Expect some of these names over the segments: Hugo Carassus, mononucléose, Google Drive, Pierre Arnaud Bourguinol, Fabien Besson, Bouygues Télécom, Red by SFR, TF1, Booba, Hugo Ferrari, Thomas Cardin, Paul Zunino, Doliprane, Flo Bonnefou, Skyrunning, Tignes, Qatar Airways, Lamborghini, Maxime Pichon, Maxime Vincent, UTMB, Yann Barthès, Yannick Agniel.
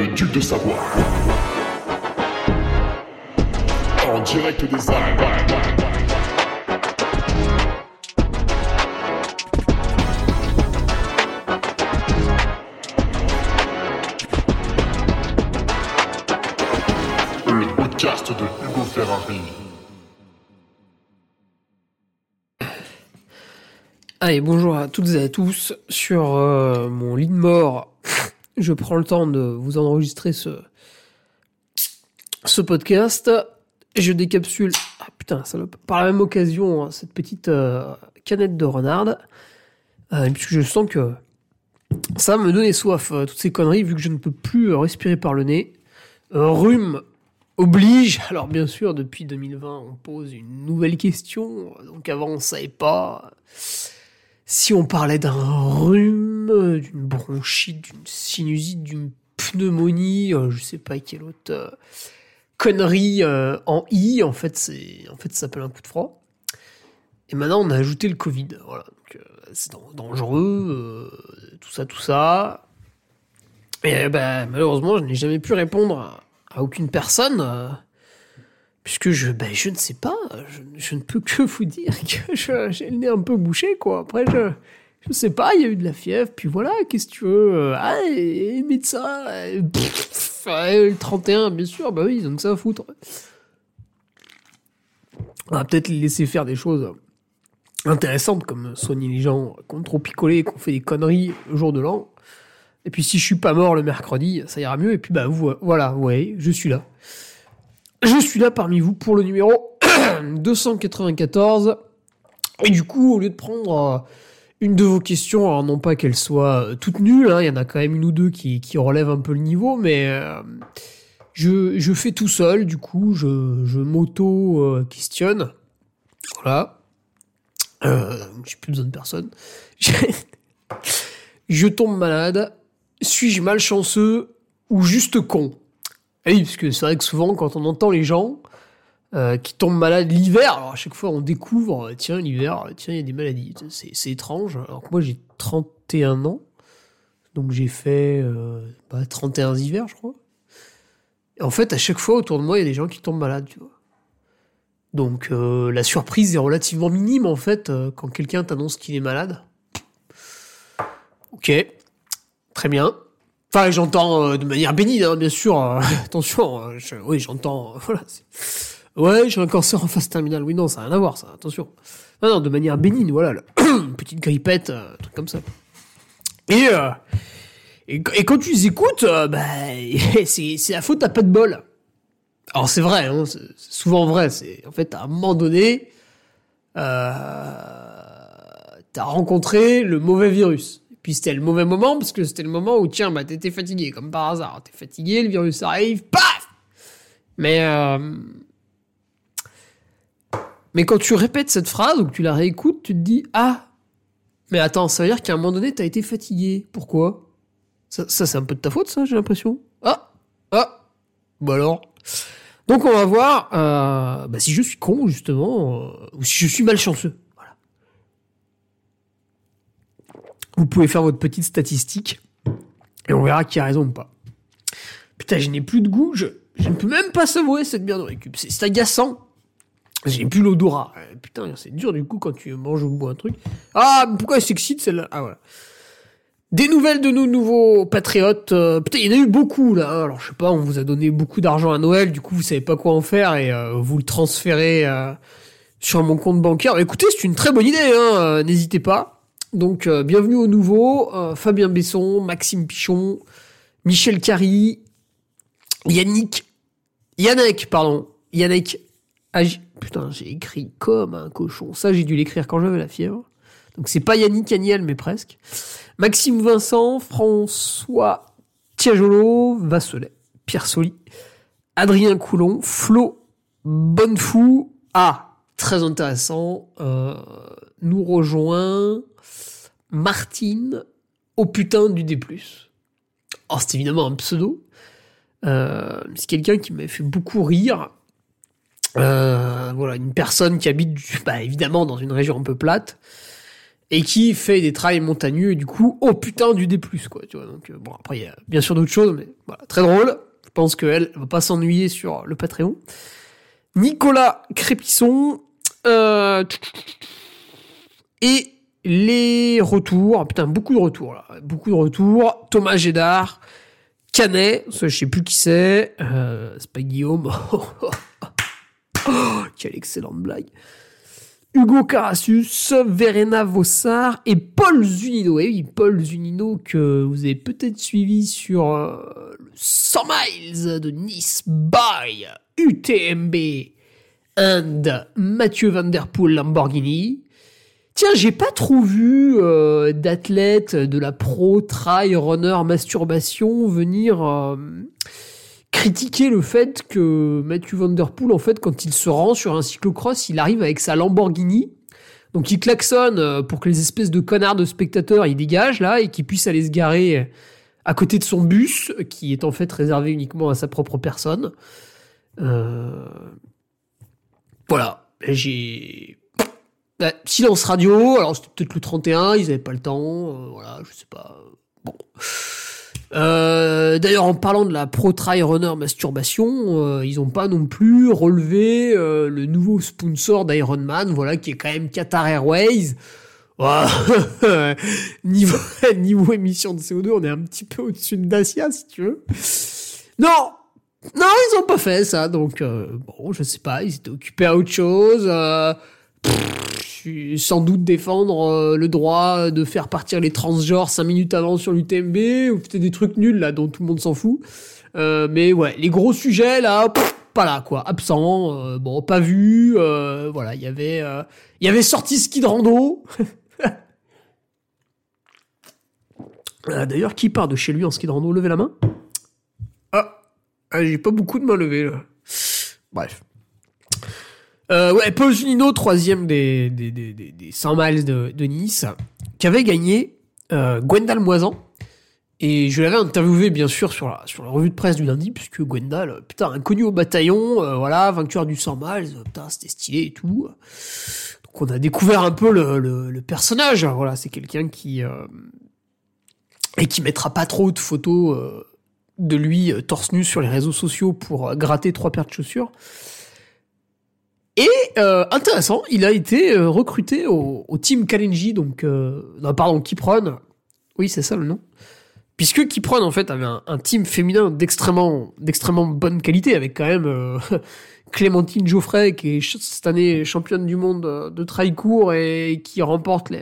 le duc de Savoie. En direct des Alpes. De Hugo Ferrari. Allez, bonjour à toutes et à tous. Sur mon lit de mort, je prends le temps de vous enregistrer ce podcast. Je décapsule, ah putain, salope, par la même occasion, cette petite canette de renarde, puisque je sens que ça va me donner soif, toutes ces conneries, vu que je ne peux plus respirer par le nez. Rhume oblige. Alors bien sûr, depuis 2020, on pose une nouvelle question. Donc avant, on ne savait pas si on parlait d'un rhume, d'une bronchite, d'une sinusite, d'une pneumonie, je ne sais pas quelle autre connerie en I. En fait, ça s'appelle un coup de froid. Et maintenant, on a ajouté le Covid. Voilà, donc, c'est dangereux, tout ça. Et malheureusement, je n'ai jamais pu répondre à aucune personne, puisque je ne sais pas, je ne peux que vous dire que j'ai le nez un peu bouché, quoi. Après, je sais pas, il y a eu de la fièvre, puis voilà, qu'est-ce que tu veux, et médecin, le 31, bien sûr, bah oui, ils ont que ça à foutre. On va peut-être les laisser faire des choses intéressantes, comme soigner les gens qui ont trop picolé, qui ont fait des conneries le jour de l'an. Et puis si je suis pas mort le mercredi, ça ira mieux. Et puis voilà, vous voyez, je suis là. Je suis là parmi vous pour le numéro 294. Et du coup, au lieu de prendre une de vos questions, alors non pas qu'elles soient toutes nulles, hein, y en a quand même une ou deux qui relèvent un peu le niveau, mais je fais tout seul, du coup, je m'auto-questionne. Voilà. J'ai plus besoin de personne. Je tombe malade. Suis-je malchanceux ou juste con ? Et oui, parce que c'est vrai que souvent, quand on entend les gens qui tombent malades l'hiver, alors à chaque fois on découvre, tiens, l'hiver, tiens, il y a des maladies. C'est étrange. Alors que moi, j'ai 31 ans. Donc j'ai fait 31 hivers, je crois. Et en fait, à chaque fois, autour de moi, il y a des gens qui tombent malades, tu vois. Donc la surprise est relativement minime, en fait, quand quelqu'un t'annonce qu'il est malade. Ok, très bien. Enfin, j'entends de manière bénigne, hein, bien sûr. Attention, j'entends... voilà. Ouais, j'ai un cancer en phase terminale. Oui, non, ça n'a rien à voir, ça, attention. Non, de manière bénigne, voilà. Une petite grippette, un truc comme ça. Et quand tu les écoutes, c'est la faute, t'as pas de bol. Alors, c'est vrai, hein, c'est souvent vrai. En fait, à un moment donné, t'as rencontré le mauvais virus. Puis c'était le mauvais moment, parce que c'était le moment où, tiens, t'étais fatigué, comme par hasard. T'es fatigué, le virus arrive, paf ! Mais quand tu répètes cette phrase, ou que tu la réécoutes, tu te dis, ah, mais attends, ça veut dire qu'à un moment donné, t'as été fatigué. Pourquoi ? Ça, c'est un peu de ta faute, ça, j'ai l'impression. Ah, bah alors. Donc on va voir si je suis con, justement, ou si je suis malchanceux. Vous pouvez faire votre petite statistique et on verra qui a raison ou pas. Putain, je n'ai plus de goût, je ne peux même pas savourer cette bière de récup. C'est agaçant. J'ai plus l'odorat. Putain, c'est dur du coup quand tu manges ou bois un truc. Ah, pourquoi elle s'excite celle-là ? Ah, voilà. Des nouvelles de nos nouveaux patriotes. Putain, il y en a eu beaucoup là. Hein. Alors, je sais pas, on vous a donné beaucoup d'argent à Noël, du coup, vous savez pas quoi en faire et vous le transférez sur mon compte bancaire. Écoutez, c'est une très bonne idée, hein. N'hésitez pas. Donc, bienvenue aux nouveaux, Fabien Besson, Maxime Pichon, Michel Cari, Yannick. Putain, j'ai écrit comme un cochon. Ça, j'ai dû l'écrire quand j'avais la fièvre. Donc, c'est pas Yannick Agniel, mais presque. Maxime Vincent, François Tiagolo, Vasselet, Pierre Soli, Adrien Coulon, Flo Bonnefou. Ah, très intéressant. Nous rejoint... Martine au putain du D+. Alors, c'est évidemment un pseudo. C'est quelqu'un qui m'avait fait beaucoup rire. Voilà, une personne qui habite, évidemment, dans une région un peu plate, et qui fait des trails montagneux, et du coup, oh putain du D+, quoi, tu vois, donc bon, après, il y a bien sûr d'autres choses, mais voilà, très drôle, je pense qu'elle va pas s'ennuyer sur le Patreon. Nicolas Crépisson, et les retours, putain, beaucoup de retours, là, beaucoup de retours, Thomas Gédard, Canet, je sais plus qui c'est pas Guillaume, oh, quelle excellente blague. Hugo Carassus, Verena Vossard et Paul Zunino. Et oui, Paul Zunino que vous avez peut-être suivi sur le 100 miles de Nice by UTMB and Mathieu Van der Poel Lamborghini. Tiens, j'ai pas trop vu d'athlète de la pro trail runner masturbation venir critiquer le fait que Mathieu Van der Poel, en fait, quand il se rend sur un cyclocross, il arrive avec sa Lamborghini. Donc, il klaxonne pour que les espèces de connards de spectateurs, ils dégagent, là, et qu'ils puissent aller se garer à côté de son bus, qui est en fait réservé uniquement à sa propre personne. Voilà. Silence radio. Alors, c'était peut-être le 31, ils n'avaient pas le temps. Voilà, je sais pas. Bon... D'ailleurs, en parlant de la Pro Trail Runner masturbation, ils n'ont pas non plus relevé le nouveau sponsor d'Ironman, voilà, qui est quand même Qatar Airways. Wow. niveau émission de CO2, on est un petit peu au-dessus de Dacia, si tu veux. Non, ils n'ont pas fait ça, donc bon, je sais pas, ils étaient occupés à autre chose. Sans doute défendre le droit de faire partir les transgenres 5 minutes avant sur l'UTMB, ou peut-être des trucs nuls là dont tout le monde s'en fout. Mais ouais, les gros sujets là, pas là quoi, absent, bon, pas vu, voilà, il y avait sorti ski de rando. D'ailleurs, qui part de chez lui en ski de rando? Levez la main. Ah, j'ai pas beaucoup de mains levées là. Bref. Ouais, Paul Zunino, troisième des 100 miles de Nice, qui avait gagné Gwendal Moisan. Et je l'avais interviewé, bien sûr, sur la revue de presse du lundi, puisque Gwendal, putain, inconnu au bataillon, voilà, vainqueur du 100 miles, putain, c'était stylé et tout. Donc on a découvert un peu le personnage, voilà, c'est quelqu'un qui mettra pas trop de photos de lui torse nu sur les réseaux sociaux pour gratter 3 paires de chaussures. Et intéressant, il a été recruté au team Kalenji, donc Kiprun. Oui, c'est ça le nom. Puisque Kiprun en fait avait un team féminin d'extrêmement bonne qualité, avec quand même Clémentine Geoffray qui est cette année championne du monde de trail court et qui remporte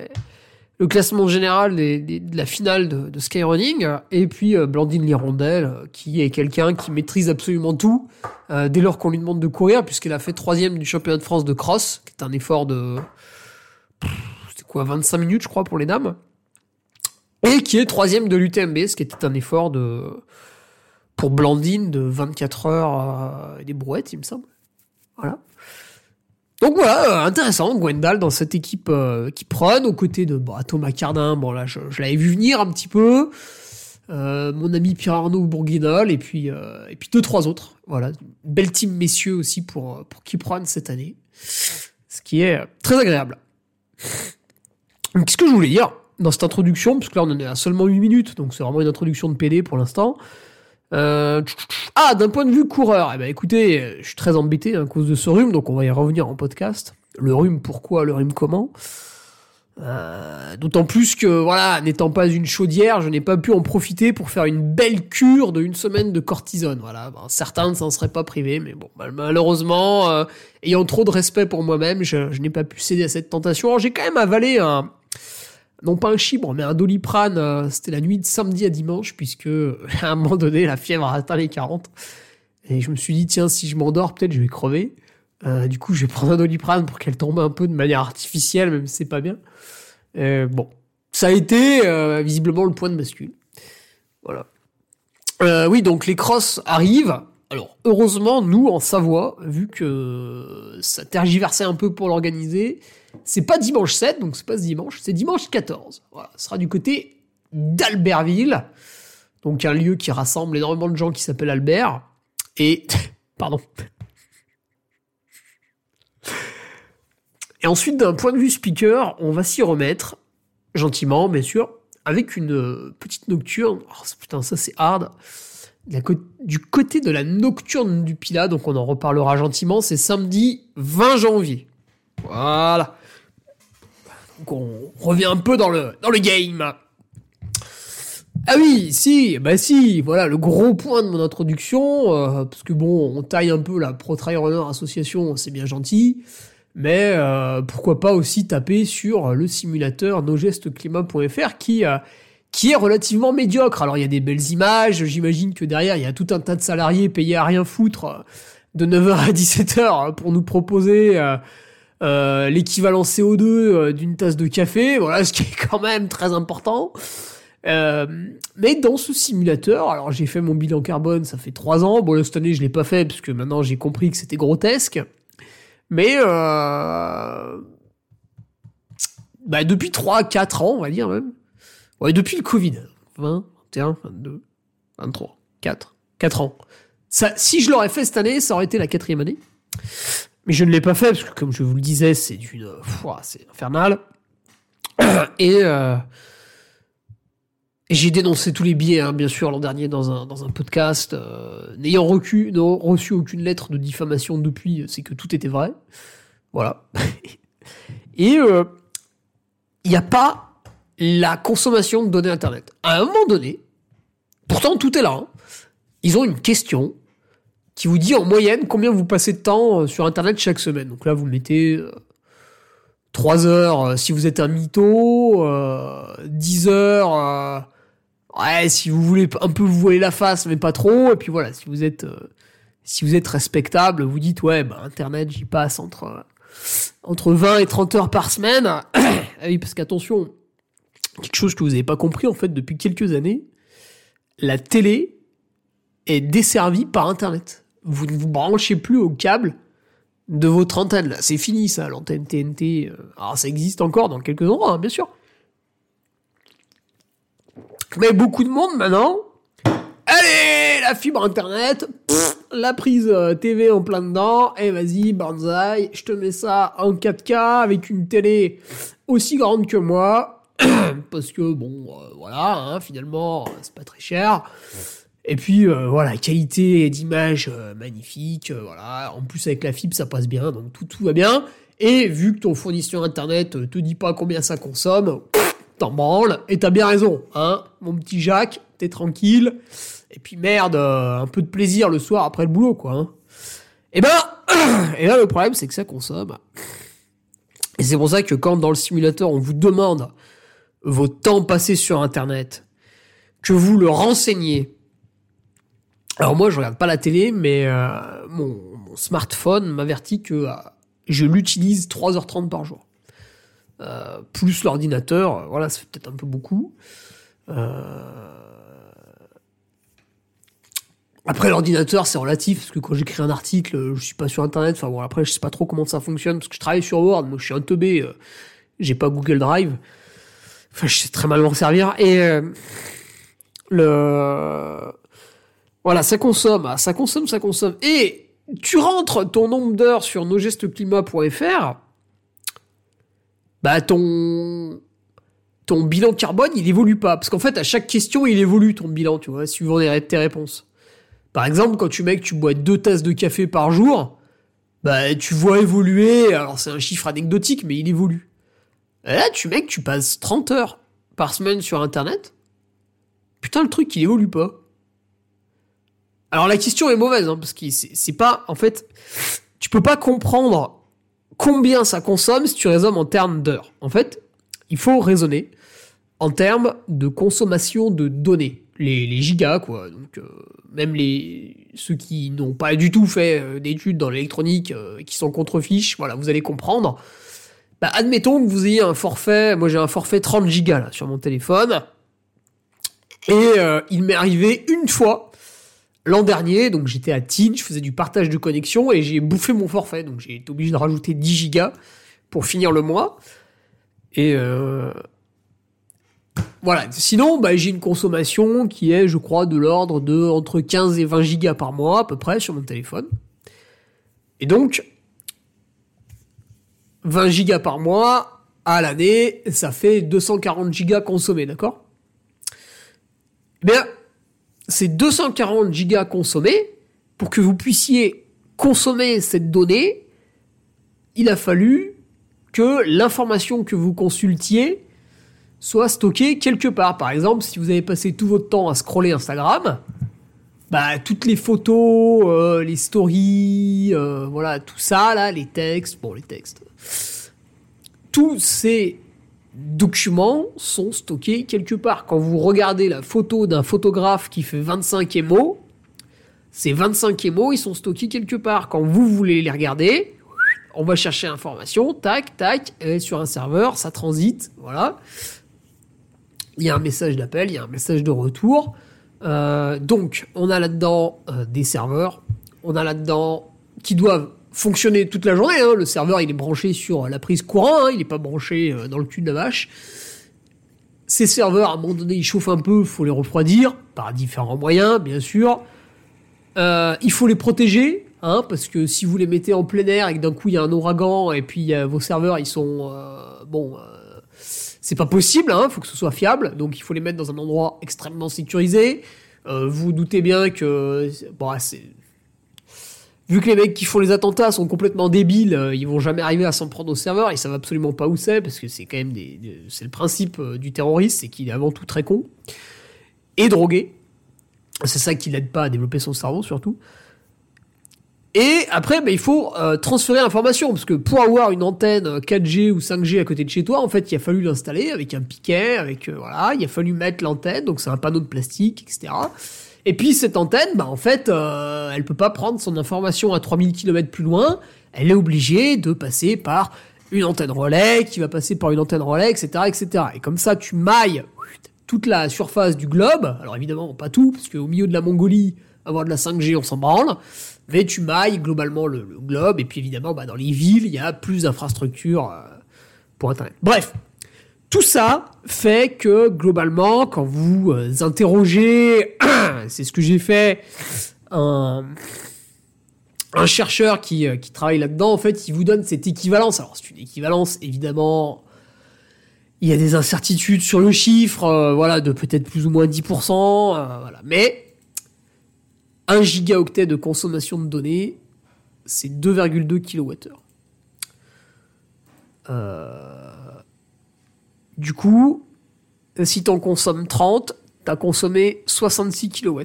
le classement général de la finale de Skyrunning, et puis Blandine Lirondel, qui est quelqu'un qui maîtrise absolument tout dès lors qu'on lui demande de courir, puisqu'elle a fait 3e du championnat de France de cross, qui est un effort de... c'était quoi, 25 minutes, je crois, pour les dames, et qui est 3e de l'UTMB, ce qui était un effort pour Blandine de 24 heures et des brouettes, il me semble. Voilà. Donc voilà, intéressant, Gwendal dans cette équipe qui prône, aux côtés de Thomas Cardin, bon là je l'avais vu venir un petit peu, mon ami Pierre Arnaud Bourguinol, et puis 2-3 autres, voilà, belle team messieurs aussi pour qui prône cette année, ce qui est très agréable. Donc, qu'est-ce que je voulais dire dans cette introduction, parce que là on en est à seulement 8 minutes, donc c'est vraiment une introduction de PD pour l'instant. D'un point de vue coureur, eh ben écoutez, je suis très embêté à cause de ce rhume, donc on va y revenir en podcast. Le rhume pourquoi, le rhume comment, d'autant plus que voilà, n'étant pas une chaudière, je n'ai pas pu en profiter pour faire une belle cure de 1 semaine de cortisone. Voilà, ben, certains ne s'en seraient pas privés, mais bon, malheureusement, ayant trop de respect pour moi-même, je n'ai pas pu céder à cette tentation. Alors, j'ai quand même avalé non pas un chibre, mais un doliprane, c'était la nuit de samedi à dimanche, puisque à un moment donné, la fièvre a atteint les 40. Et je me suis dit, tiens, si je m'endors, peut-être je vais crever. Du coup, je vais prendre un doliprane pour qu'elle tombe un peu de manière artificielle, même si c'est pas bien. Bon, ça a été visiblement le point de bascule. Voilà. Oui, donc les crosses arrivent. Alors, heureusement, nous, en Savoie, vu que ça tergiversait un peu pour l'organiser, c'est pas dimanche 7, donc c'est pas ce dimanche, c'est dimanche 14. Voilà, ce sera du côté d'Albertville, donc un lieu qui rassemble énormément de gens qui s'appellent Albert, et... pardon. Et ensuite, d'un point de vue speaker, on va s'y remettre, gentiment, bien sûr, avec une petite nocturne. Oh, putain, ça c'est hard. Du côté de la nocturne du Pilat, donc on en reparlera gentiment, c'est samedi 20 janvier. Voilà. Donc on revient un peu dans le game. Ah oui, si, voilà le gros point de mon introduction, parce que bon, on taille un peu la Pro Trail Runner Association, c'est bien gentil, mais pourquoi pas aussi taper sur le simulateur nosgestesclimat.fr qui est relativement médiocre. Alors il y a des belles images, j'imagine que derrière il y a tout un tas de salariés payés à rien foutre de 9h à 17h pour nous proposer l'équivalent CO2 d'une tasse de café, voilà, ce qui est quand même très important. Mais dans ce simulateur, alors j'ai fait mon bilan carbone, ça fait 3 ans, bon là, cette année je l'ai pas fait parce que maintenant j'ai compris que c'était grotesque, mais bah, depuis 3-4 ans on va dire même, ouais, depuis le Covid, 20, 21, 22, 23, 4 ans, ça, si je l'aurais fait cette année ça aurait été la 4e année, mais je ne l'ai pas fait parce que comme je vous le disais c'est infernal, et j'ai dénoncé tous les biais, hein, bien sûr, l'an dernier dans un podcast. N'ayant reçu aucune lettre de diffamation depuis, c'est que tout était vrai. Voilà. Et il n'y a pas la consommation de données Internet. À un moment donné, pourtant tout est là, hein, ils ont une question qui vous dit en moyenne combien vous passez de temps sur Internet chaque semaine. Donc là, vous mettez 3 heures si vous êtes un mytho, 10 heures... Ouais, si vous voulez un peu vous voiler la face, mais pas trop. Et puis voilà, si vous êtes respectable, vous dites, ouais, bah, Internet, j'y passe entre 20 et 30 heures par semaine. Ah oui, parce qu'attention, quelque chose que vous n'avez pas compris, en fait, depuis quelques années, la télé est desservie par Internet. Vous ne vous branchez plus au câble de votre antenne. Là, c'est fini, ça, l'antenne TNT. Alors, ça existe encore dans quelques endroits, hein, bien sûr. Mais beaucoup de monde maintenant, allez, la fibre internet, la prise TV en plein dedans, et vas-y, banzai, je te mets ça en 4K avec une télé aussi grande que moi, parce que bon, voilà, hein, finalement, c'est pas très cher. Et puis voilà, qualité d'image magnifique, voilà. En plus avec la fibre, ça passe bien, donc tout va bien. Et vu que ton fournisseur internet te dit pas combien ça consomme, t'en branles, et t'as bien raison, hein, mon petit Jacques, t'es tranquille, et puis merde, un peu de plaisir le soir après le boulot, quoi, hein. Et là, le problème, c'est que ça consomme. Et c'est pour ça que quand, dans le simulateur, on vous demande vos temps passés sur Internet, que vous le renseignez, alors moi, je regarde pas la télé, mais mon smartphone m'avertit que je l'utilise 3h30 par jour. Plus l'ordinateur, voilà, ça fait peut-être un peu beaucoup. Après, l'ordinateur, c'est relatif, parce que quand j'écris un article, je suis pas sur Internet, enfin bon, après, je sais pas trop comment ça fonctionne, parce que je travaille sur Word, moi, je suis un teubé, j'ai pas Google Drive, enfin, je sais très mal m'en servir, et voilà, ça consomme, et tu rentres ton nombre d'heures sur nosgestesclimat.fr, bah ton bilan carbone, il évolue pas. Parce qu'en fait, à chaque question, il évolue ton bilan, tu vois, suivant tes réponses. Par exemple, quand tu mets que tu bois 2 tasses de café par jour, bah tu vois évoluer, alors c'est un chiffre anecdotique, mais il évolue. Et là, tu mets que tu passes 30 heures par semaine sur Internet, putain, le truc, il évolue pas. Alors la question est mauvaise, hein, parce que c'est pas... En fait, tu peux pas comprendre... combien ça consomme si tu raisonnes en termes d'heures. En fait, il faut raisonner en termes de consommation de données. Les gigas, quoi. Donc, même ceux qui n'ont pas du tout fait d'études dans l'électronique, qui sont contre-fiches, voilà, vous allez comprendre. Bah, admettons que vous ayez un forfait... Moi, j'ai un forfait 30 gigas, là, sur mon téléphone. Et il m'est arrivé une fois... L'an dernier, donc j'étais à Tignes, je faisais du partage de connexion et j'ai bouffé mon forfait. Donc j'ai été obligé de rajouter 10 gigas pour finir le mois. Et voilà. Sinon, bah, j'ai une consommation qui est, je crois, de l'ordre de entre 15 et 20 gigas par mois à peu près sur mon téléphone. Et donc, 20 gigas par mois à l'année, ça fait 240 gigas consommés, d'accord ? Eh bien, ces 240 gigas consommés, pour que vous puissiez consommer cette donnée, il a fallu que l'information que vous consultiez soit stockée quelque part. Par exemple, si vous avez passé tout votre temps à scroller Instagram, bah, toutes les photos, les stories, voilà, tout ça, là, les textes, tous ces documents sont stockés quelque part. Quand vous regardez la photo d'un photographe qui fait 25 émaux, ces 25 émaux, ils sont stockés quelque part. Quand vous voulez les regarder, on va chercher l'information, tac, tac, et sur un serveur, ça transite, voilà. Il y a un message d'appel, il y a un message de retour. Donc, on a là-dedans des serveurs, on a là-dedans qui doivent fonctionner toute la journée. Hein. Le serveur, il est branché sur la prise courant, hein, il n'est pas branché dans le cul de la vache. Ces serveurs, à un moment donné, ils chauffent un peu, il faut les refroidir, par différents moyens, bien sûr. Il faut les protéger, hein, parce que si vous les mettez en plein air et que d'un coup, il y a un ouragan, et puis vos serveurs, ils sont... c'est pas possible, hein, faut que ce soit fiable, donc il faut les mettre dans un endroit extrêmement sécurisé. Vous vous doutez bien que... Bon, c'est... Vu que les mecs qui font les attentats sont complètement débiles, ils vont jamais arriver à s'en prendre au serveur, ils savent absolument pas où c'est, parce que c'est quand même c'est le principe du terroriste, c'est qu'il est avant tout très con, et drogué. C'est ça qui l'aide pas à développer son cerveau, surtout. Et après, il faut transférer l'information, parce que pour avoir une antenne 4G ou 5G à côté de chez toi, en fait, il a fallu l'installer avec un piquet, avec voilà, il a fallu mettre l'antenne, donc c'est un panneau de plastique, etc. Et puis cette antenne, en fait, elle peut pas prendre son information à 3000 km plus loin, elle est obligée de passer par une antenne relais, qui va passer par une antenne relais, etc., etc. Et comme ça, tu mailles toute la surface du globe, alors évidemment, pas tout, parce qu'au milieu de la Mongolie, avoir de la 5G, on s'en branle, mais tu mailles globalement le globe, et puis évidemment, dans les villes, il y a plus d'infrastructures pour Internet. Bref, tout ça fait que, globalement, quand vous interrogez, c'est ce que j'ai fait, un chercheur qui travaille là-dedans, en fait, il vous donne cette équivalence. Alors, c'est une équivalence, évidemment... Il y a des incertitudes sur le chiffre, voilà, de peut-être plus ou moins 10%, voilà. Mais 1 gigaoctet de consommation de données, c'est 2,2 kWh. Du coup, si t'en consommes 30, t'as consommé 66 kWh.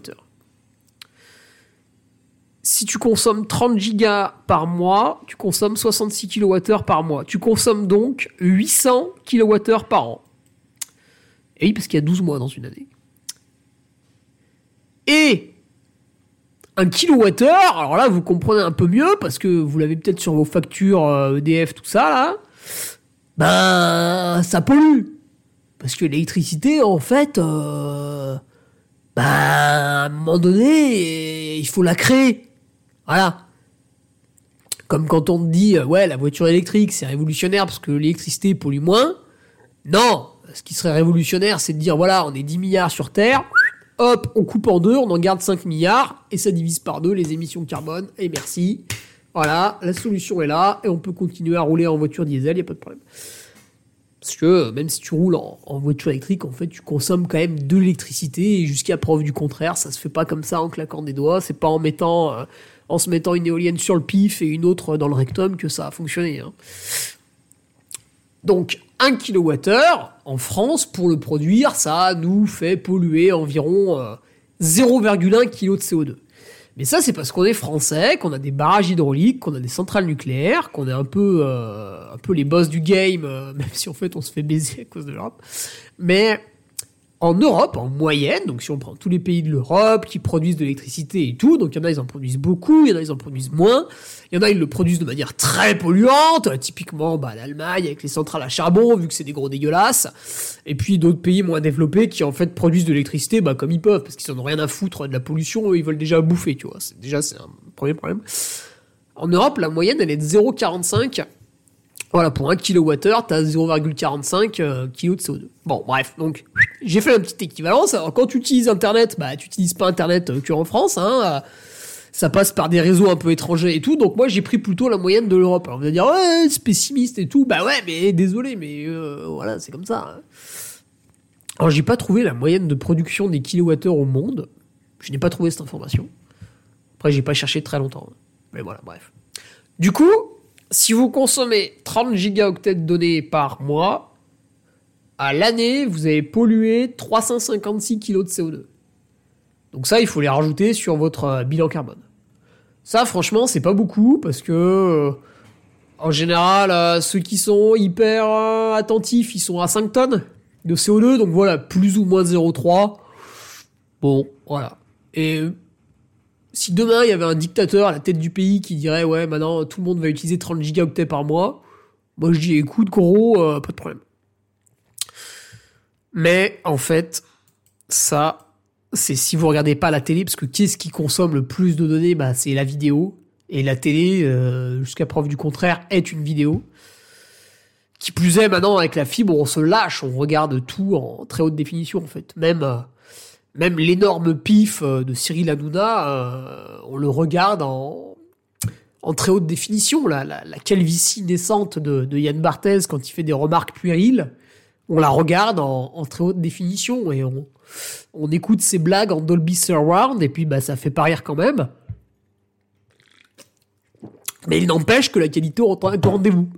Si tu consommes 30 gigas par mois, tu consommes 66 kWh par mois. Tu consommes donc 800 kWh par an. Et oui, parce qu'il y a 12 mois dans une année. Et un kilowattheure, alors là, vous comprenez un peu mieux, parce que vous l'avez peut-être sur vos factures EDF, tout ça, là. Ça pollue. Parce que l'électricité, en fait... à un moment donné, il faut la créer. Voilà. Comme quand on te dit, ouais, la voiture électrique, c'est révolutionnaire parce que l'électricité pollue moins. Non, ce qui serait révolutionnaire, c'est de dire, voilà, on est 10 milliards sur Terre, hop, on coupe en deux, on en garde 5 milliards, et ça divise par deux les émissions carbone, et merci. Voilà, la solution est là, et on peut continuer à rouler en voiture diesel, il n'y a pas de problème. Parce que même si tu roules en voiture électrique, en fait, tu consommes quand même de l'électricité, et jusqu'à preuve du contraire, ça se fait pas comme ça en claquant des doigts, c'est pas en se mettant une éolienne sur le pif et une autre dans le rectum que ça a fonctionné. Hein. Donc, 1 kWh, en France, pour le produire, ça nous fait polluer environ 0,1 kg de CO2. Mais ça, c'est parce qu'on est français, qu'on a des barrages hydrauliques, qu'on a des centrales nucléaires, qu'on est un peu les boss du game, même si en fait on se fait baiser à cause de l'Europe. Mais en Europe, en moyenne, donc si on prend tous les pays de l'Europe qui produisent de l'électricité et tout, donc il y en a, ils en produisent beaucoup, il y en a, ils en produisent moins, il y en a, ils le produisent de manière très polluante, typiquement l'Allemagne avec les centrales à charbon, vu que c'est des gros dégueulasses, et puis d'autres pays moins développés qui en fait produisent de l'électricité comme ils peuvent, parce qu'ils en ont rien à foutre de la pollution, eux, ils veulent déjà bouffer, tu vois, c'est un premier problème. En Europe, la moyenne, elle est de 0,45. Voilà, pour 1 kWh, t'as 0,45 kg de CO2. Bon, bref, donc, j'ai fait la petite équivalence. Alors, quand tu utilises Internet, tu n'utilises pas Internet qu'en France, hein. ça passe par des réseaux un peu étrangers et tout, donc moi j'ai pris plutôt la moyenne de l'Europe. Alors vous allez dire ouais c'est pessimiste et tout, bah ouais mais désolé mais voilà c'est comme ça. Alors j'ai pas trouvé la moyenne de production des kilowattheures au monde, je n'ai pas trouvé cette information. Après j'ai pas cherché très longtemps, mais voilà bref. Du coup, si vous consommez 30 gigaoctets de données par mois, à l'année, vous avez pollué 356 kg de CO2. Donc ça, il faut les rajouter sur votre bilan carbone. Ça, franchement, c'est pas beaucoup, parce que, en général, ceux qui sont hyper attentifs, ils sont à 5 tonnes de CO2, donc voilà, plus ou moins 0,3. Bon, voilà. Et si demain, il y avait un dictateur à la tête du pays qui dirait « Ouais, maintenant, tout le monde va utiliser 30 gigaoctets par mois », moi, je dis « Écoute, gros, pas de problème. » Mais, en fait, ça, c'est si vous regardez pas la télé, parce que qu'est-ce qui consomme le plus de données? Bah, c'est la vidéo. Et la télé, jusqu'à preuve du contraire, est une vidéo. Qui plus est, maintenant, avec la fibre, on se lâche, on regarde tout en très haute définition, en fait. Même l'énorme pif de Cyril Hanouna, on le regarde en très haute définition. La calvitie naissante de Yann Barthès quand il fait des remarques puériles, on la regarde en très haute définition et on écoute ses blagues en Dolby Surround et puis bah, ça fait pas rire quand même. Mais il n'empêche que la qualité est au rendez-vous.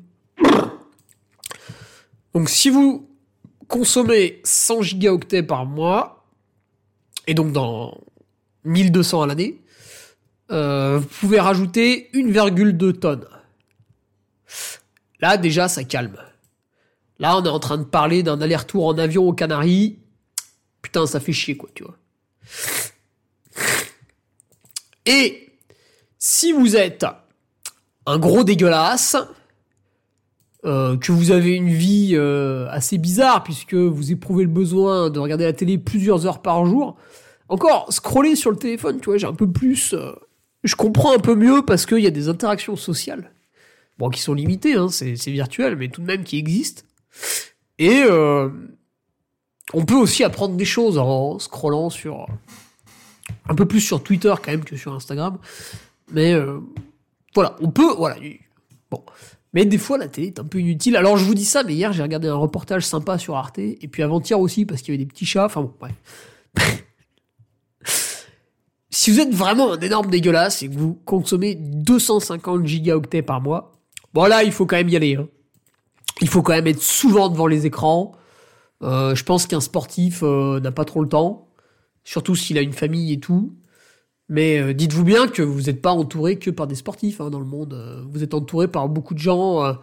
Donc si vous consommez 100 gigaoctets par mois, et donc dans 1200 à l'année, vous pouvez rajouter 1,2 tonnes. Là, déjà, ça calme. Là, on est en train de parler d'un aller-retour en avion aux Canaries. Putain, ça fait chier, quoi, tu vois. Et si vous êtes un gros dégueulasse, que vous avez une vie assez bizarre puisque vous éprouvez le besoin de regarder la télé plusieurs heures par jour. Encore, scroller sur le téléphone, tu vois, j'ai un peu plus... je comprends un peu mieux parce qu'il y a des interactions sociales. Bon, qui sont limitées, hein, c'est virtuel, mais tout de même qui existent. Et on peut aussi apprendre des choses en scrollant sur... un peu plus sur Twitter quand même que sur Instagram. Mais voilà, on peut... Voilà, bon... Mais des fois, la télé est un peu inutile. Alors, je vous dis ça, mais hier, j'ai regardé un reportage sympa sur Arte, et puis avant-hier aussi, parce qu'il y avait des petits chats. Enfin bon, bref. Si vous êtes vraiment un énorme dégueulasse et que vous consommez 250 gigaoctets par mois, bon là, il faut quand même y aller. Hein. Il faut quand même être souvent devant les écrans. Je pense qu'un sportif n'a pas trop le temps, surtout s'il a une famille et tout. Mais dites-vous bien que vous n'êtes pas entouré que par des sportifs hein, dans le monde. Vous êtes entouré par beaucoup de gens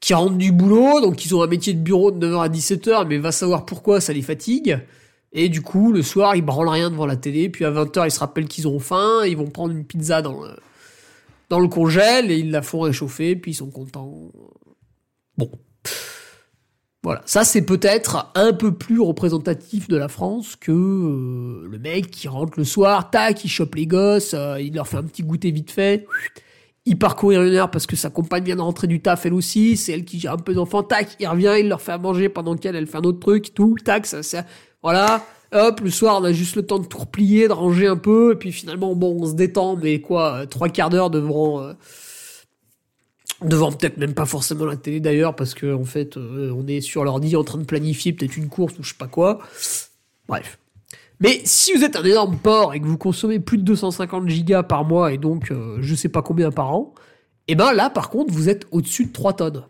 qui rentrent du boulot, donc ils ont un métier de bureau de 9h à 17h, mais va savoir pourquoi, ça les fatigue. Et du coup, le soir, ils branlent rien devant la télé, puis à 20h, ils se rappellent qu'ils ont faim, ils vont prendre une pizza dans le congèle, et ils la font réchauffer, puis ils sont contents. Bon. Voilà, ça c'est peut-être un peu plus représentatif de la France que le mec qui rentre le soir, tac, il chope les gosses, il leur fait un petit goûter vite fait, il part courir 1 heure parce que sa compagne vient de rentrer du taf elle aussi, c'est elle qui gère un peu d'enfants, tac, il revient, il leur fait à manger pendant qu'elle fait un autre truc, tout, tac, ça, voilà, hop, le soir on a juste le temps de tout replier, de ranger un peu, et puis finalement bon on se détend, mais quoi, 3 quarts d'heure devant peut-être même pas forcément la télé d'ailleurs, parce que en fait, on est sur l'ordi en train de planifier peut-être une course ou je sais pas quoi. Bref. Mais si vous êtes un énorme porc et que vous consommez plus de 250 gigas par mois et donc je sais pas combien par an, et ben là par contre vous êtes au-dessus de 3 tonnes.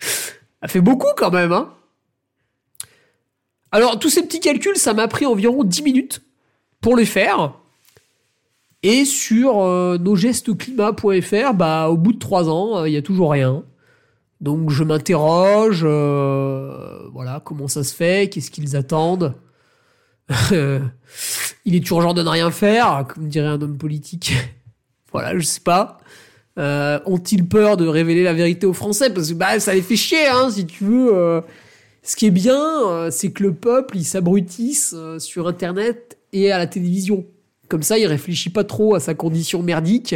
Ça fait beaucoup quand même, hein. Alors tous ces petits calculs, ça m'a pris environ 10 minutes pour les faire. Et sur nosgestesclimat.fr, bah, au bout de 3 ans, il n'y a toujours rien. Donc je m'interroge, voilà, comment ça se fait, qu'est-ce qu'ils attendent. Il est urgent de ne rien faire, comme dirait un homme politique. Voilà, je sais pas. Ont-ils peur de révéler la vérité aux Français? Parce que bah, ça les fait chier, hein, si tu veux. Ce qui est bien, c'est que le peuple, il s'abrutisse sur Internet et à la télévision. Comme ça, il réfléchit pas trop à sa condition merdique.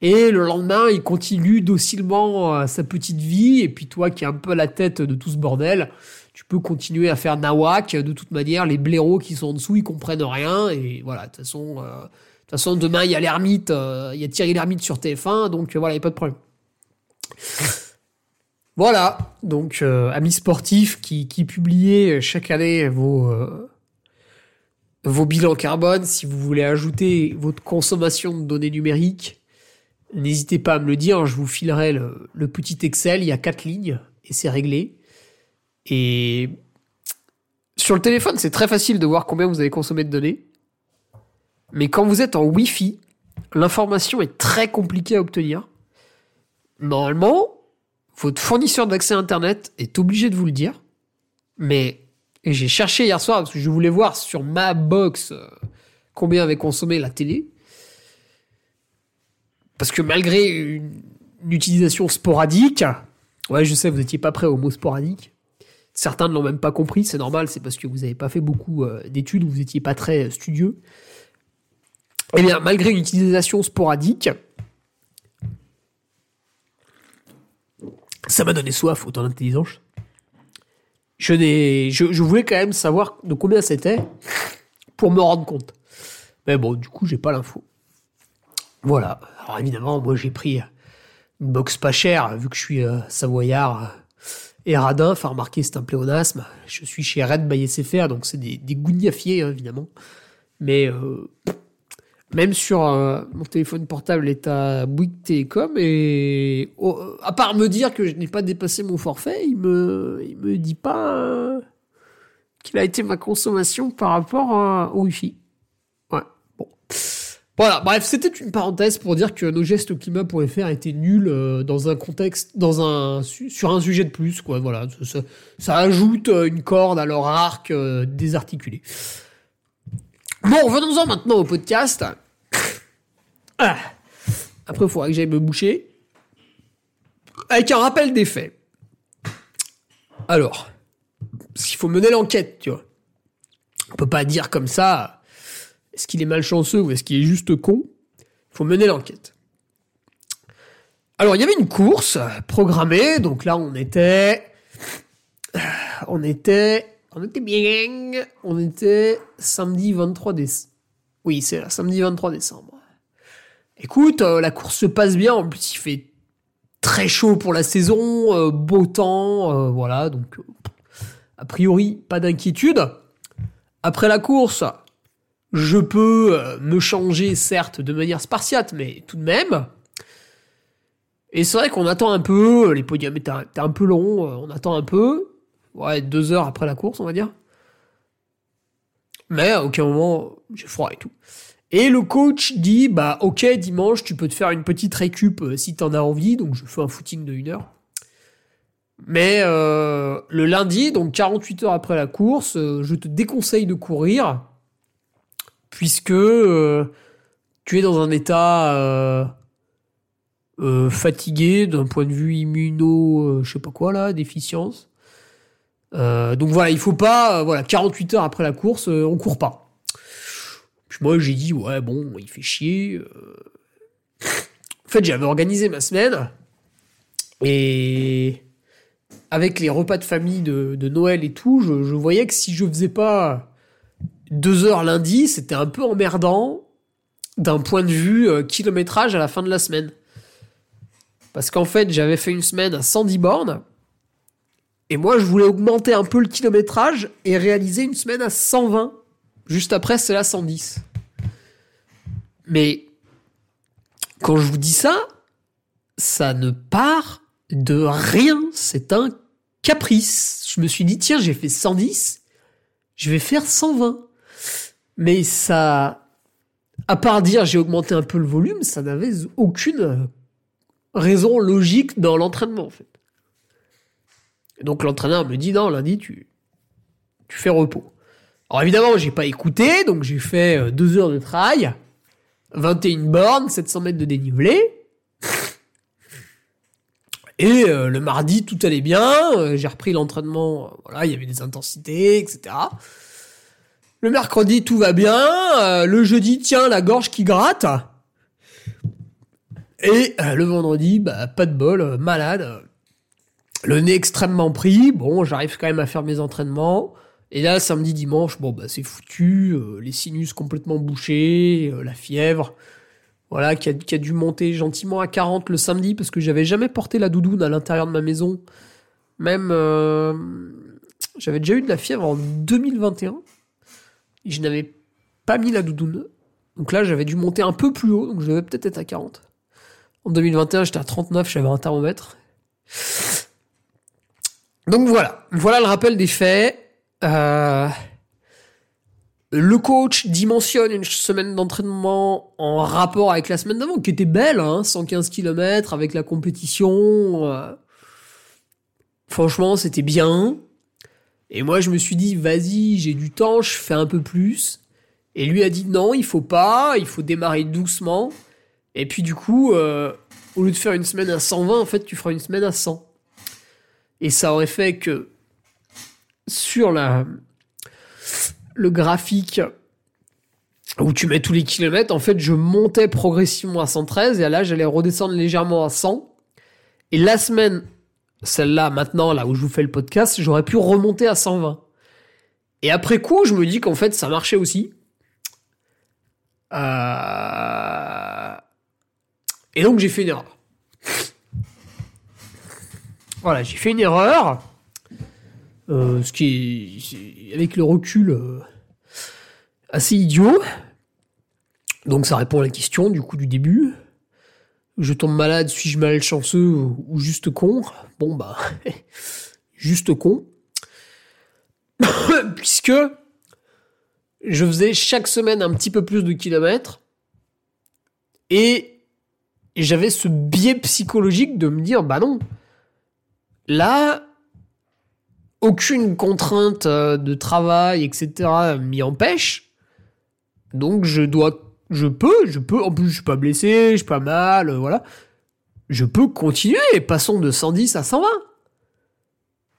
Et le lendemain, il continue docilement sa petite vie. Et puis toi, qui es un peu à la tête de tout ce bordel, tu peux continuer à faire nawak. De toute manière, les blaireaux qui sont en dessous, ils comprennent rien. Et voilà, de toute façon, toute façon, demain, il y a l'ermite, il y a Thierry l'ermite sur TF1, donc voilà, il n'y a pas de problème. Voilà, donc amis sportifs qui publiez chaque année vos bilans carbone, si vous voulez ajouter votre consommation de données numériques, n'hésitez pas à me le dire, je vous filerai le petit Excel, il y a 4 lignes, et c'est réglé. Et sur le téléphone, c'est très facile de voir combien vous avez consommé de données, mais quand vous êtes en Wi-Fi, l'information est très compliquée à obtenir. Normalement, votre fournisseur d'accès à Internet est obligé de vous le dire, mais et j'ai cherché hier soir, parce que je voulais voir sur ma box combien avait consommé la télé, parce que malgré une utilisation sporadique, ouais, je sais, vous n'étiez pas prêts au mot sporadique, certains ne l'ont même pas compris, c'est normal, c'est parce que vous n'avez pas fait beaucoup d'études, vous n'étiez pas très studieux, et bien malgré une utilisation sporadique, ça m'a donné soif, autant d'intelligence. Je voulais quand même savoir de combien c'était pour me rendre compte. Mais bon, du coup, j'ai pas l'info. Voilà. Alors évidemment, moi, j'ai pris une box pas chère, vu que je suis savoyard et radin. Enfin, remarquez, c'est un pléonasme. Je suis chez Red by SFR, donc c'est des gougnafiers, hein, évidemment. Mais même sur mon téléphone portable est à Bouygues Télécom et à part me dire que je n'ai pas dépassé mon forfait, il me dit pas quelle a été ma consommation par rapport au Wi-Fi. Ouais, bon. Voilà, bref, c'était une parenthèse pour dire que nosgestesclimat.fr était nul dans un contexte, sur un sujet de plus, quoi, voilà. Ça ajoute une corde à leur arc désarticulé. Bon, venons-en maintenant au podcast. Ah. Après, il faudra que j'aille me boucher. Avec un rappel des faits. Alors, parce qu'il faut mener l'enquête, tu vois. On peut pas dire comme ça, est-ce qu'il est malchanceux ou est-ce qu'il est juste con ? Il faut mener l'enquête. Alors, il y avait une course programmée. Donc là, On était samedi 23 décembre. Oui, c'est là, samedi 23 décembre. Écoute, la course se passe bien. En plus, il fait très chaud pour la saison, beau temps, voilà. Donc, a priori, pas d'inquiétude. Après la course, je peux me changer, certes, de manière spartiate, mais tout de même. Et c'est vrai qu'on attend un peu. Les podiums étaient un peu longs, on attend un peu. Ouais, 2 heures après la course, on va dire. Mais à aucun moment, j'ai froid et tout. Et le coach dit, bah ok, dimanche, tu peux te faire une petite récup si t'en as envie. Donc je fais un footing de 1 heure. Mais le lundi, donc 48 heures après la course, je te déconseille de courir. Puisque tu es dans un état fatigué d'un point de vue immuno, je sais pas quoi là, déficience. Donc voilà, il faut pas, voilà, 48 heures après la course, on court pas. Puis moi, j'ai dit, ouais, bon, il fait chier. En fait, j'avais organisé ma semaine, et avec les repas de famille de Noël et tout, je voyais que si je faisais pas 2 heures lundi, c'était un peu emmerdant d'un point de vue kilométrage à la fin de la semaine. Parce qu'en fait, j'avais fait une semaine à 110 bornes, et moi, je voulais augmenter un peu le kilométrage et réaliser une semaine à 120. Juste après, c'est la 110. Mais quand je vous dis ça, ça ne part de rien. C'est un caprice. Je me suis dit, tiens, j'ai fait 110, je vais faire 120. Mais ça, à part dire j'ai augmenté un peu le volume, ça n'avait aucune raison logique dans l'entraînement, en fait. Donc l'entraîneur me dit, non, lundi, tu fais repos. Alors évidemment, j'ai pas écouté, donc j'ai fait 2 heures de trail, 21 bornes, 700 mètres de dénivelé. Et le mardi, tout allait bien, j'ai repris l'entraînement, voilà, il y avait des intensités, etc. Le mercredi, tout va bien, le jeudi, tiens, la gorge qui gratte. Et le vendredi, bah, pas de bol, malade. Le nez extrêmement pris, bon, j'arrive quand même à faire mes entraînements, Et là, samedi, dimanche, bon, bah, c'est foutu, les sinus complètement bouchés, la fièvre, voilà, qui a dû monter gentiment à 40 le samedi, parce que j'avais jamais porté la doudoune à l'intérieur de ma maison. Même, j'avais déjà eu de la fièvre en 2021, et je n'avais pas mis la doudoune. Donc là, j'avais dû monter un peu plus haut, donc je devais peut-être être à 40. En 2021, j'étais à 39, j'avais un thermomètre. Donc voilà, voilà le rappel des faits. Le coach dimensionne une semaine d'entraînement en rapport avec la semaine d'avant, qui était belle, hein, 115 km avec la compétition. Franchement, c'était bien. Et moi, je me suis dit, vas-y, j'ai du temps, je fais un peu plus. Et lui a dit, non, il faut pas, il faut démarrer doucement. Et puis du coup, au lieu de faire une semaine à 120, en fait, tu feras une semaine à 100. Et ça aurait fait que sur le graphique où tu mets tous les kilomètres, en fait, je montais progressivement à 113 et là, j'allais redescendre légèrement à 100. Et la semaine, celle-là, maintenant, là où je vous fais le podcast, j'aurais pu remonter à 120. Et après coup, je me dis qu'en fait, ça marchait aussi. Et donc, j'ai fait une erreur. Voilà, j'ai fait une erreur. Ce qui est, avec le recul, assez idiot. Donc ça répond à la question du coup du début. Je tombe malade, suis-je malchanceux ou juste con? Bon bah, juste con. Puisque je faisais chaque semaine un petit peu plus de kilomètres. Et j'avais ce biais psychologique de me dire, bah non, là... aucune contrainte de travail, etc. m'y empêche. Donc, je peux, en plus, je suis pas blessé, je suis pas mal, voilà. Je peux continuer, passons de 110 à 120.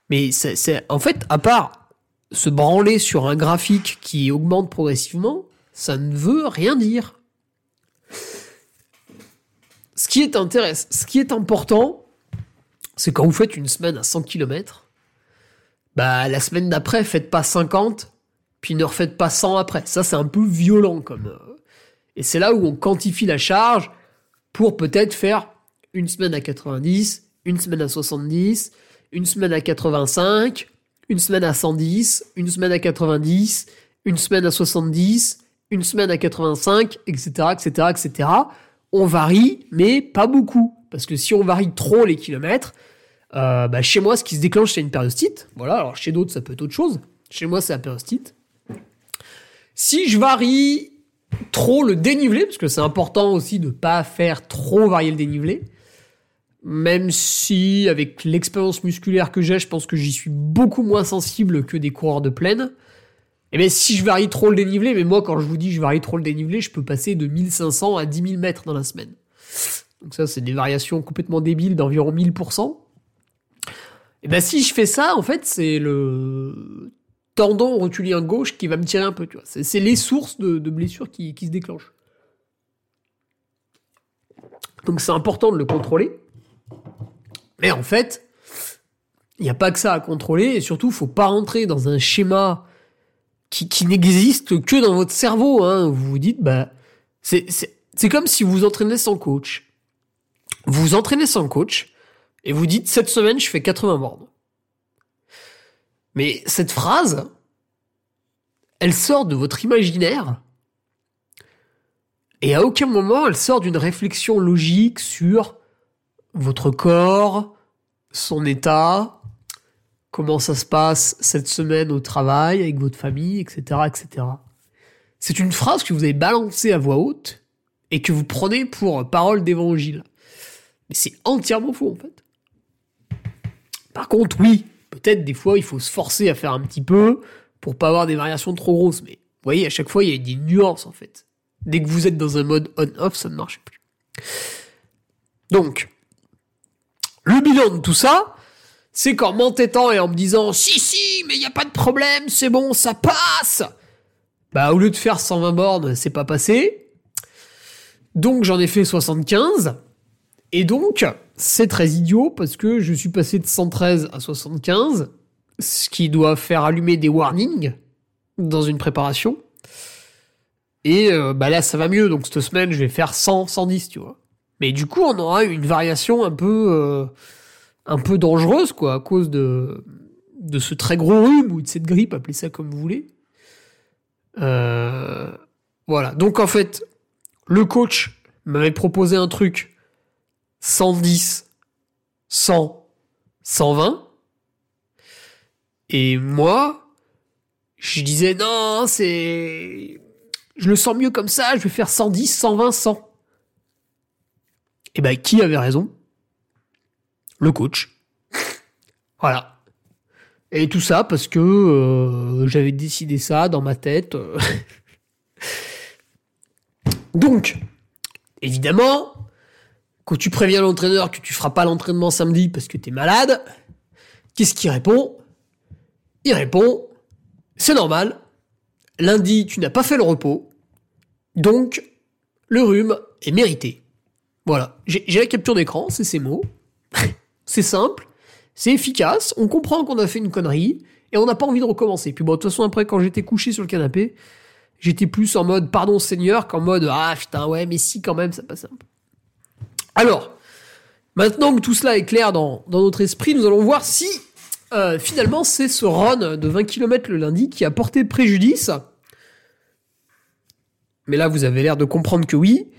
Mais c'est, en fait, à part se branler sur un graphique qui augmente progressivement, ça ne veut rien dire. Ce qui est intéressant, ce qui est important, c'est quand vous faites une semaine à 100 km, bah, la semaine d'après, faites pas 50, puis ne refaites pas 100 après. Ça, c'est un peu violent, comme. Et c'est là où on quantifie la charge pour peut-être faire une semaine à 90, une semaine à 70, une semaine à 85, une semaine à 110, une semaine à 90, une semaine à 70, une semaine à 85, etc., etc., etc. On varie, mais pas beaucoup. Parce que si on varie trop les kilomètres, bah chez moi, ce qui se déclenche, c'est une périostite. Voilà, alors chez d'autres, ça peut être autre chose. Chez moi, c'est la périostite. Si je varie trop le dénivelé, parce que c'est important aussi de ne pas faire trop varier le dénivelé, même si, avec l'expérience musculaire que j'ai, je pense que j'y suis beaucoup moins sensible que des coureurs de plaine. Et bien, si je varie trop le dénivelé, mais moi, quand je vous dis je varie trop le dénivelé, je peux passer de 1500 à 10 000 mètres dans la semaine. Donc ça, c'est des variations complètement débiles d'environ 1000%. Et ben si je fais ça, en fait, c'est le tendon rotulien gauche qui va me tirer un peu, tu vois. C'est les sources de blessures qui se déclenchent. Donc c'est important de le contrôler. Mais en fait, il n'y a pas que ça à contrôler. Et surtout, faut pas rentrer dans un schéma qui n'existe que dans votre cerveau. Hein. Vous vous dites, bah, c'est comme si vous vous entraînez sans coach. Vous vous entraînez sans coach. Et vous dites, cette semaine, je fais 80 bornes. Mais cette phrase, elle sort de votre imaginaire. Et à aucun moment, elle sort d'une réflexion logique sur votre corps, son état, comment ça se passe cette semaine au travail, avec votre famille, etc., etc. C'est une phrase que vous avez balancée à voix haute et que vous prenez pour parole d'évangile. Mais c'est entièrement faux, en fait. Par contre, oui, peut-être des fois, il faut se forcer à faire un petit peu pour pas avoir des variations trop grosses. Mais vous voyez, à chaque fois, il y a des nuances, en fait. Dès que vous êtes dans un mode on-off, ça ne marche plus. Donc, le bilan de tout ça, c'est qu'en m'entêtant et en me disant « Si, mais il n'y a pas de problème, c'est bon, ça passe !» Bah, au lieu de faire 120 bornes, c'est pas passé. Donc, j'en ai fait 75. Et donc... c'est très idiot parce que je suis passé de 113 à 75 ce qui doit faire allumer des warnings dans une préparation. Et bah là, ça va mieux. Donc, cette semaine, je vais faire 100, 110, tu vois. Mais du coup, on aura une variation un peu dangereuse, quoi, à cause de ce très gros rhume ou de cette grippe, appelez ça comme vous voulez. Voilà. Donc, en fait, le coach m'avait proposé un truc 110, 100, 120. Et moi, je disais, non, c'est... Je le sens mieux comme ça, je vais faire 110, 120, 100. Et ben, qui avait raison ? Le coach. Voilà. Et tout ça parce que j'avais décidé ça dans ma tête. Donc, évidemment, quand tu préviens l'entraîneur que tu feras pas l'entraînement samedi parce que t'es malade, qu'est-ce qu'il répond ? Il répond, c'est normal. Lundi, tu n'as pas fait le repos, donc le rhume est mérité. Voilà, j'ai la capture d'écran, c'est ces mots. C'est simple, c'est efficace, on comprend qu'on a fait une connerie, et on n'a pas envie de recommencer. Puis bon, de toute façon, après, quand j'étais couché sur le canapé, j'étais plus en mode « pardon Seigneur » qu'en mode « ah putain, ouais, mais si, quand même, ça passe un peu ». Alors, maintenant que tout cela est clair dans notre esprit, nous allons voir si... finalement, c'est ce run de 20 km le lundi qui a porté préjudice. Mais là, vous avez l'air de comprendre que oui.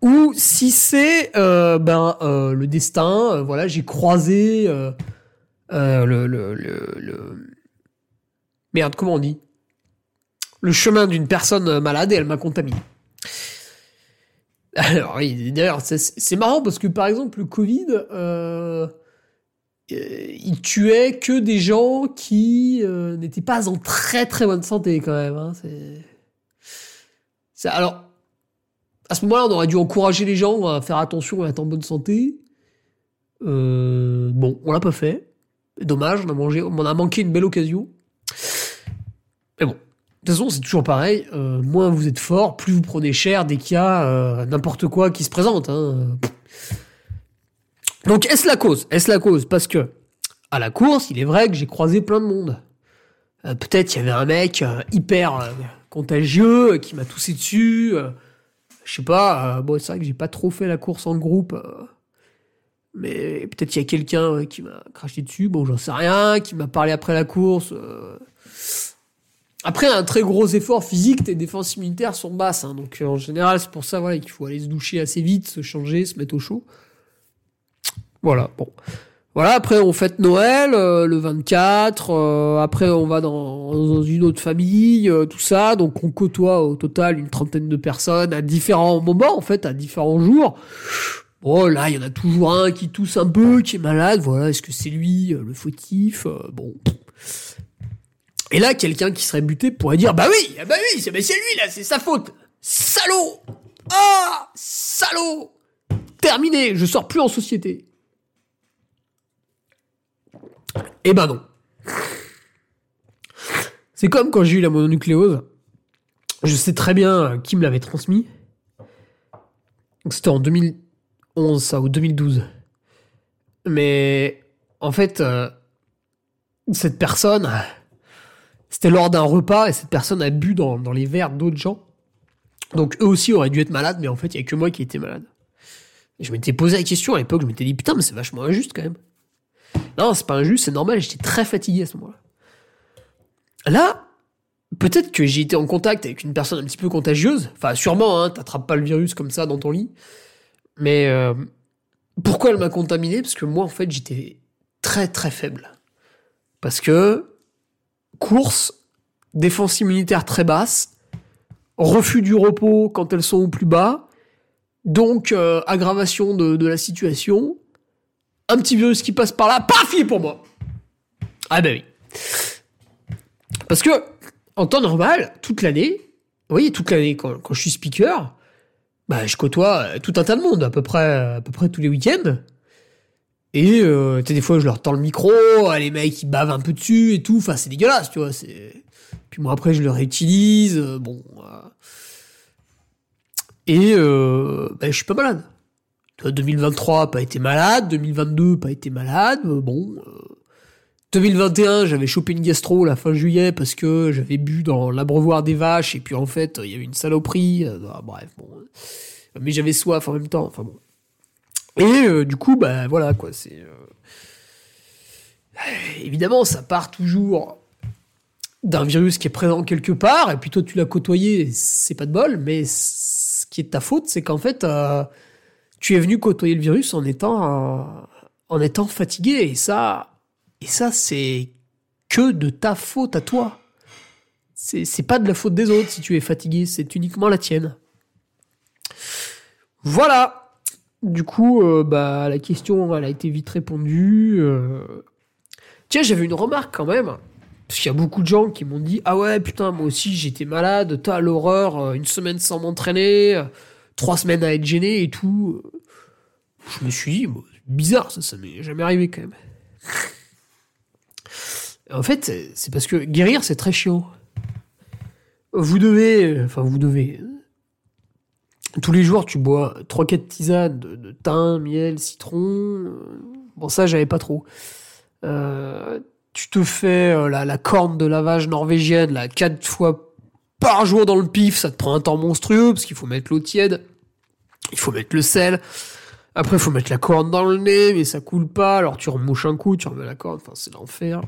Ou si c'est le destin. Voilà, j'ai croisé Merde, comment on dit ? Le chemin d'une personne malade et elle m'a contaminé. Alors, oui, d'ailleurs, c'est marrant parce que, par exemple, le Covid... il tuait que des gens qui n'étaient pas en très très bonne santé quand même. Hein. C'est... Alors, à ce moment-là, on aurait dû encourager les gens à faire attention et être en bonne santé. Bon, on l'a pas fait. Dommage, on a manqué une belle occasion. Mais bon, de toute façon, c'est toujours pareil. Moins vous êtes fort, plus vous prenez cher dès qu'il y a n'importe quoi qui se présente. Hein. Donc, est-ce la cause ? Parce que, à la course, il est vrai que j'ai croisé plein de monde. Peut-être il y avait un mec hyper contagieux qui m'a toussé dessus. Je sais pas, bon, c'est vrai que j'ai pas trop fait la course en groupe. Mais peut-être il y a quelqu'un qui m'a craché dessus. Bon, j'en sais rien, qui m'a parlé après la course. Après, un très gros effort physique, tes défenses immunitaires sont basses. Hein, donc, en général, c'est pour ça voilà, qu'il faut aller se doucher assez vite, se changer, se mettre au chaud. Voilà, bon. Voilà, après, on fête Noël, le 24, après, on va dans une autre famille, tout ça, donc on côtoie au total une trentaine de personnes à différents moments, en fait, à différents jours. Bon, là, il y en a toujours un qui tousse un peu, qui est malade, voilà, est-ce que c'est lui, le fautif ? Bon. Et là, quelqu'un qui serait buté pourrait dire, bah oui, c'est lui, là, c'est sa faute. Salaud ! Ah ! Salaud ! Terminé, je sors plus en société. Eh ben non. C'est comme quand j'ai eu la mononucléose. Je sais très bien qui me l'avait transmis. C'était en 2011, ça, ou 2012. Mais, en fait, cette personne, c'était lors d'un repas, et cette personne a bu dans les verres d'autres gens. Donc, eux aussi auraient dû être malades, mais en fait, il n'y a que moi qui étais malade. Je m'étais posé la question à l'époque, je m'étais dit, putain, mais c'est vachement injuste quand même. Non, c'est pas injuste, c'est normal, j'étais très fatigué à ce moment-là. Là, peut-être que j'ai été en contact avec une personne un petit peu contagieuse. Enfin, sûrement, hein, t'attrapes pas le virus comme ça dans ton lit. Mais pourquoi elle m'a contaminé ? Parce que moi, en fait, j'étais très très faible. Parce que course, défense immunitaire très basse, refus du repos quand elles sont au plus bas, donc, aggravation de la situation. Un petit virus qui passe par là, paf, il est pour moi. Ah ben oui. Parce que, en temps normal, toute l'année, vous voyez, quand je suis speaker, bah, je côtoie tout un tas de monde, à peu près tous les week-ends. Et, tu sais, des fois, je leur tends le micro, les mecs, ils bavent un peu dessus et tout. Enfin, c'est dégueulasse, tu vois. Puis moi, après, je le réutilise. Bon... Et je suis pas malade. 2023, pas été malade. 2022, pas été malade. Bon, 2021, j'avais chopé une gastro la fin juillet parce que j'avais bu dans l'abreuvoir des vaches et puis en fait, il y avait une saloperie. Bref, bon. Mais j'avais soif en même temps. Enfin bon. Et du coup, bah voilà quoi. C'est évidemment, ça part toujours d'un virus qui est présent quelque part et puis toi tu l'as côtoyé. C'est pas de bol, mais ce qui est de ta faute, c'est qu'en fait, tu es venu côtoyer le virus en étant fatigué et ça. Et ça, c'est que de ta faute à toi. C'est pas de la faute des autres si tu es fatigué, c'est uniquement la tienne. Voilà. Du coup, la question, elle a été vite répondue. Tiens, j'avais une remarque quand même. Parce qu'il y a beaucoup de gens qui m'ont dit « Ah ouais, putain, moi aussi, j'étais malade, t'as l'horreur, une semaine sans m'entraîner, 3 semaines à être gêné et tout. » Je me suis dit bah, « C'est bizarre, ça m'est jamais arrivé quand même. » En fait, c'est parce que guérir, c'est très chiant. Vous devez... Tous les jours, tu bois 3-4 tisanes de thym, miel, citron... Bon, ça, j'avais pas trop. Tu te fais la corne de lavage norvégienne, 4 fois par jour dans le pif, ça te prend un temps monstrueux, parce qu'il faut mettre l'eau tiède, il faut mettre le sel... Après, il faut mettre la corne dans le nez, mais ça coule pas. Alors, tu remouches un coup, tu remets la corne. Enfin, c'est l'enfer.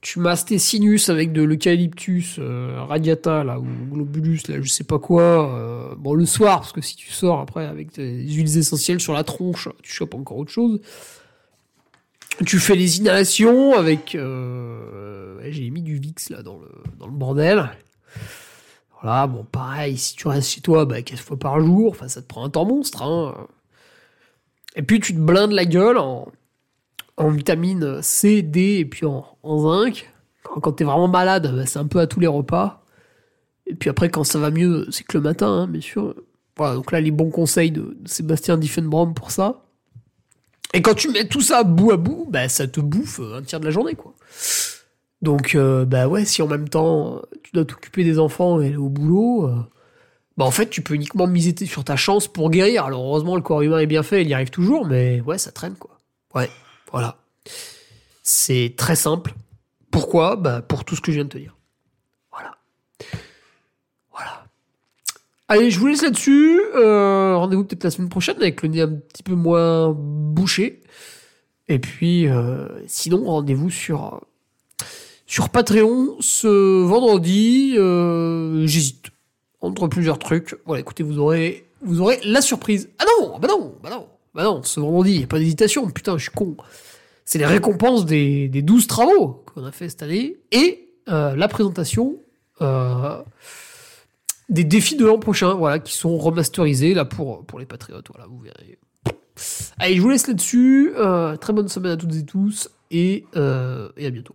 Tu masses tes sinus avec de l'eucalyptus radiata, là, ou globulus, là, je sais pas quoi. Bon, le soir, parce que si tu sors après avec des huiles essentielles sur la tronche, tu chopes encore autre chose. Tu fais les inhalations avec... J'ai mis du Vicks, là, dans le bordel. Voilà, bon, pareil, si tu restes chez toi, 4 fois par jour, enfin, ça te prend un temps monstre, hein. Et puis tu te blindes la gueule en vitamine C, D et puis en zinc. Quand t'es vraiment malade, c'est un peu à tous les repas. Et puis après, quand ça va mieux, c'est que le matin, hein, bien sûr. Voilà, donc là, les bons conseils de Sébastien Diffenbrom pour ça. Et quand tu mets tout ça bout à bout, ça te bouffe un tiers de la journée, quoi. Donc, ouais, si en même temps, tu dois t'occuper des enfants et aller au boulot... en fait, tu peux uniquement miser sur ta chance pour guérir. Alors, heureusement, le corps humain est bien fait, il y arrive toujours, mais ouais, ça traîne, quoi. Ouais, voilà. C'est très simple. Pourquoi ? Pour tout ce que je viens de te dire. Voilà. Allez, je vous laisse là-dessus. Rendez-vous peut-être la semaine prochaine avec le nez un petit peu moins bouché. Et puis, sinon, rendez-vous sur Patreon ce vendredi. J'hésite. Entre plusieurs trucs. Voilà, écoutez, vous aurez la surprise. Ah non, bah non, ce vendredi, il n'y a pas d'hésitation, putain, je suis con. C'est les récompenses des 12 travaux qu'on a fait cette année et la présentation des défis de l'an prochain, voilà, qui sont remasterisés là pour les patriotes, voilà, vous verrez. Allez, je vous laisse là-dessus. Très bonne semaine à toutes et tous et à bientôt.